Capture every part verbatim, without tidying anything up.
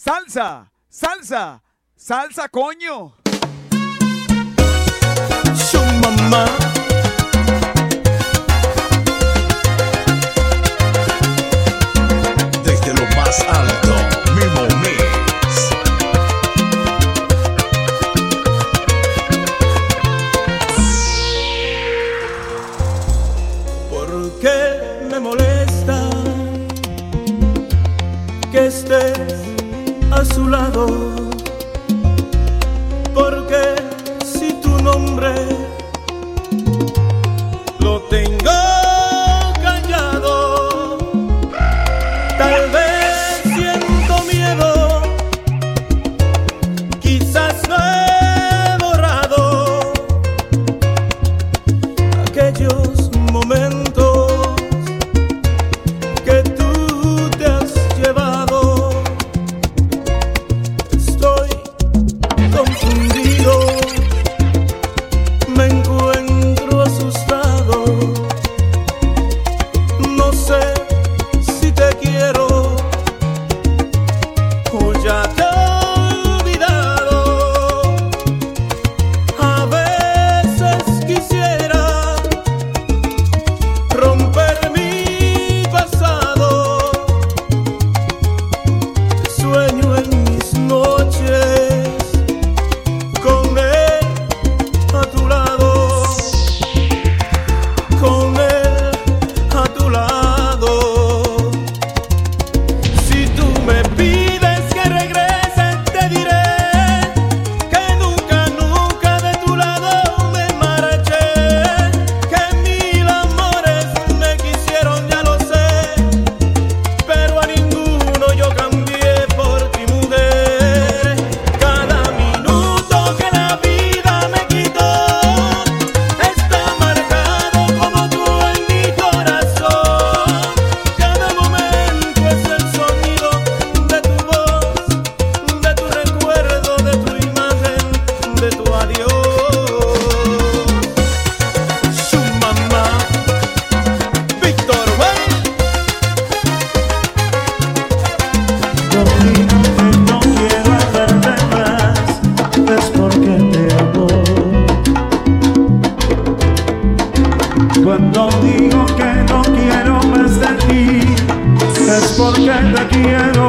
Salsa, salsa, salsa, coño. Su mamá. Desde lo más alto, MimoMix. ¿Por qué me molesta que estés a su lado? Porque si tu nombre lo tengo callado, tal vez siento miedo, quizás no he borrado aquellos momentos que tú te has llevado. Cuando digo que no quiero más de ti, es porque te quiero.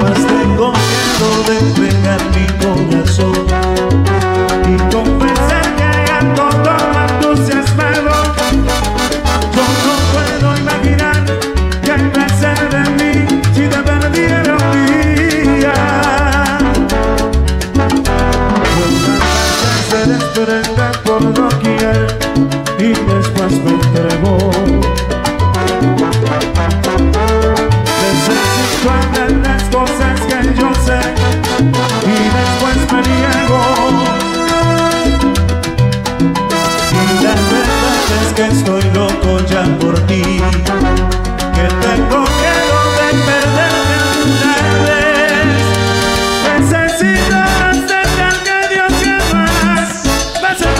Mas tengo miedo de pegar mi corazón y confesar que a todo entusiasmado. Yo no puedo imaginar qué iba a ser de mí si te perdiera un día. Vuelta a ser esperanza por doquier y después me entregó. Necesito hacer las cosas que yo sé y después me niego. Y la verdad es que estoy loco ya por ti, que tengo miedo de perderte otra vez. Necesito aceptar que Dios jamás va a ser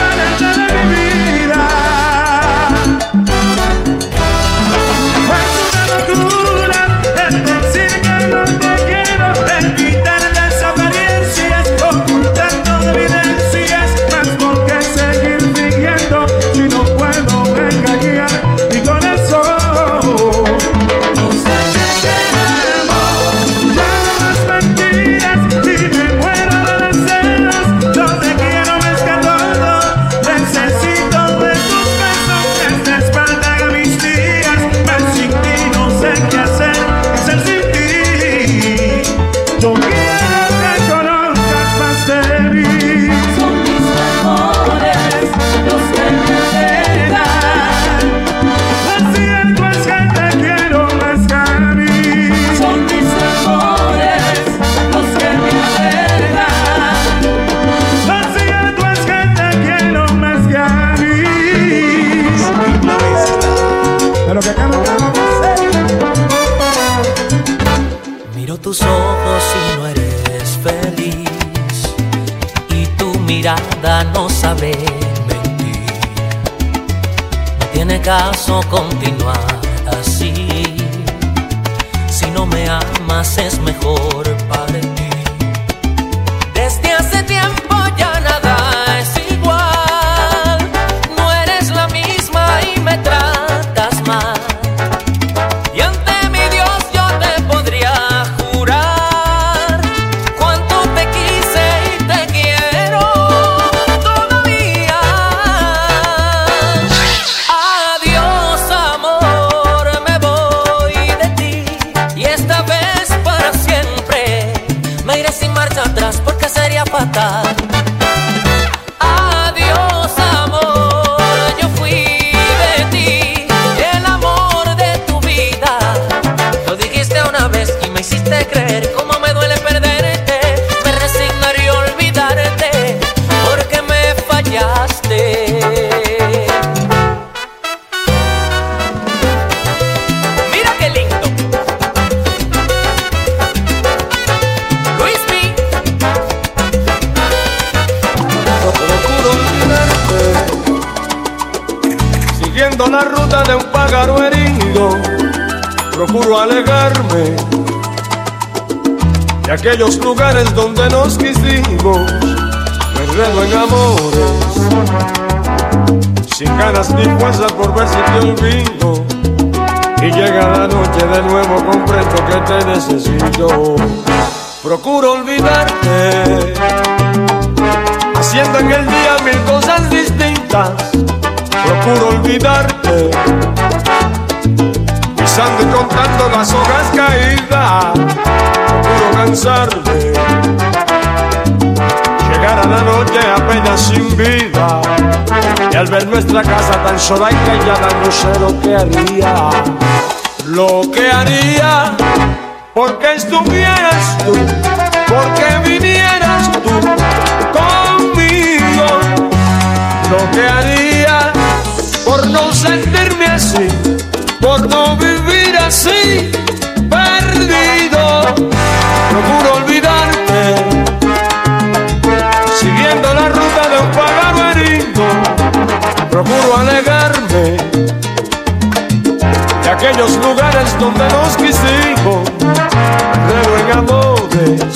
tus ojos y no eres feliz, y tu mirada no sabe mentir. No tiene caso continuar así, si no más es mejor para ti. Desde hace tiempo ya nada es igual, no eres la misma y me tratas mal. Y ante mi Dios yo te podría jurar cuánto te quise y te quiero todavía. Adiós amor, me voy de ti, y esta vez para siempre me iré sin marcha atrás porque sería fatal. Adiós amor, yo fui de ti, el amor de tu vida. Lo dijiste una vez y me hiciste creer. Cómo me duele perderte, me resignaré a olvidarte porque me fallaste. Mira qué lindo, Luismi. Procuro olvidarte, siguiendo la ruta de un pájaro herido. Procuro alejarme de aquellos lugares donde nos quisimos. Me enredo en amores, sin ganas ni fuerza por ver si te olvido. Y llega la noche de nuevo, comprendo que te necesito. Procuro olvidarte, haciendo en el día mil cosas distintas. Procuro olvidarte, pisando y contando las hojas caídas. Procuro cansarme, llegar a la noche apenas sin vida. Y al ver nuestra casa tan sola y callada, no sé lo que haría, lo que haría. Porque estuvieras tú, porque vinieras tú conmigo. Lo que haría por no sentirme así, por no vivir así, perdido. Procuro olvidarte, siguiendo la ruta de un pájaro herido. Procuro alejarme de aquellos lugares donde nos quisimos. Creo en amores,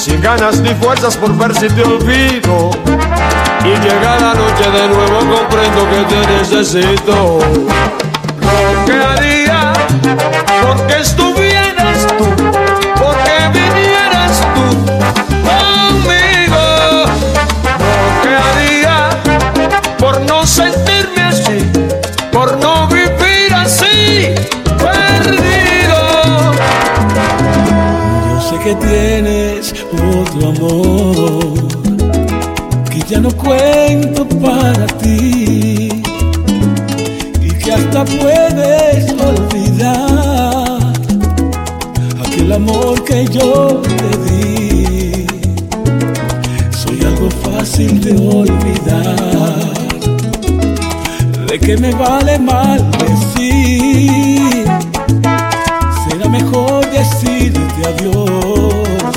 sin ganas ni fuerzas por ver si te olvido. Y llega la noche de nuevo, comprendo que te necesito. Lo que haría, porque estuvieras tú, porque vinieras tú conmigo. Lo que haría, por no sentirme así, por no vivir así, perdido. Yo sé que tienes otro amor, que ya no cuento para ti, y que hasta puedes olvidar aquel amor que yo te di. Soy algo fácil de olvidar, de que me vale mal decir. Será mejor decirte adiós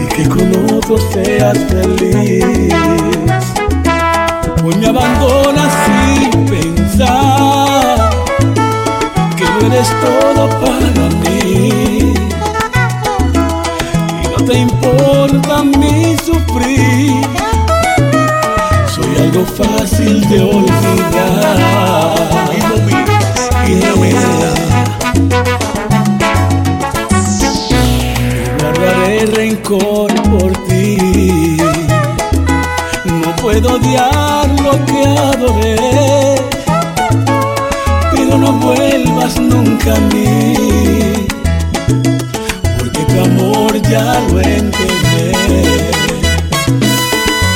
y que con otro seas feliz. Hoy me abandonas sin pensar que no eres todo para mí, y no te importa mi sufrir. Soy algo fácil de olvidar. Rencor por ti, no puedo odiar lo que adoré, pero no vuelvas nunca a mí, porque tu amor ya lo enteré.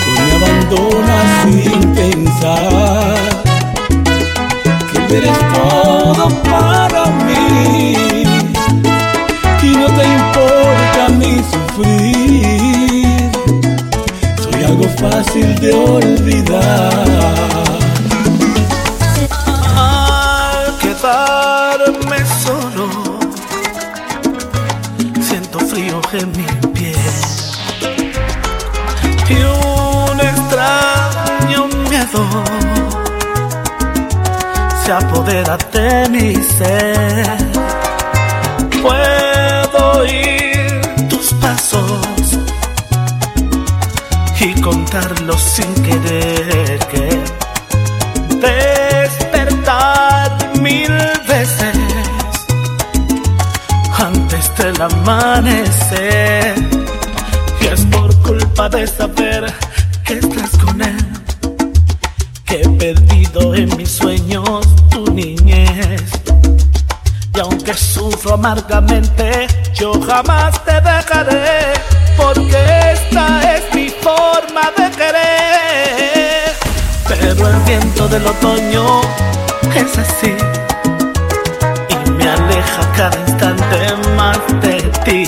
Tú me abandonas sin pensar que eres todo para mí, y no te importa mi sufrir. Soy algo fácil de olvidar. Al quedarme solo, siento frío en mi piel y un extraño miedo se apodera de mi ser. contarlo sin querer, que despertar mil veces antes del amanecer. Y es por culpa de saber que estás con él que he perdido en mis sueños tu niñez. Y aunque sufro amargamente, yo jamás te dejaré, porque esta es mi forma de querer. Pero el viento del otoño es así y me aleja cada instante más de ti.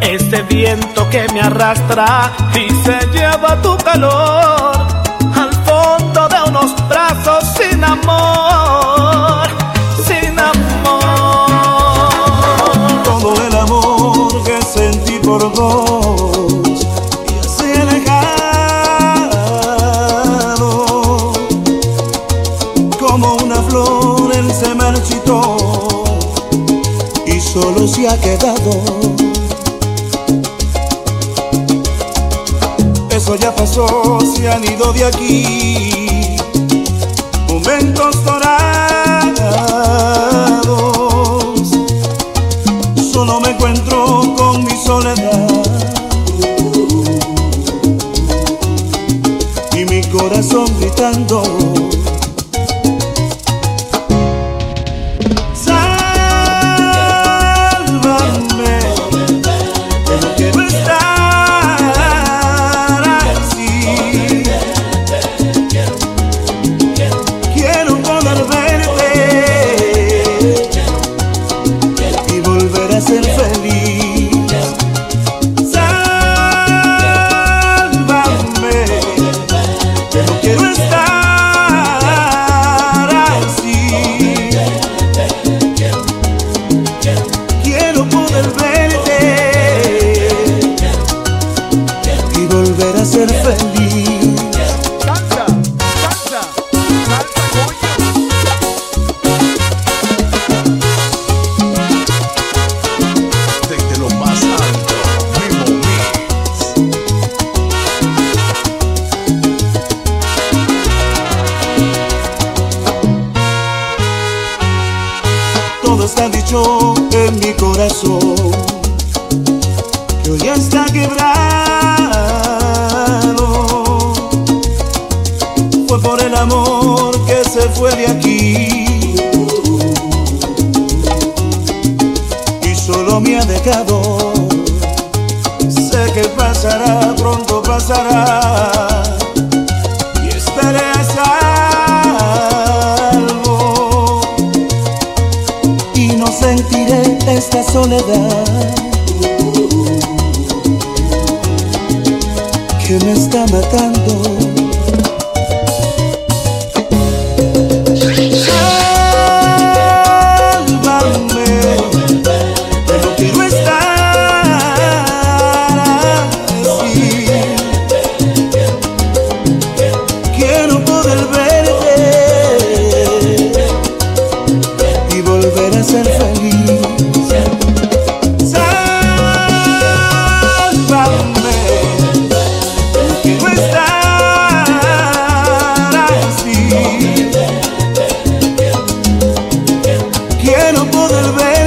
Ese viento que me arrastra y se lleva tu calor al fondo de unos brazos sin amor, sin amor. Todo el amor que sentí por dos y así alejado, como una flor él se marchitó y solo se ha quedado. Eso ya pasó, se han ido de aquí momentos dorados. Solo me encuentro con mi soledad y mi corazón gritando. Quiero poder ver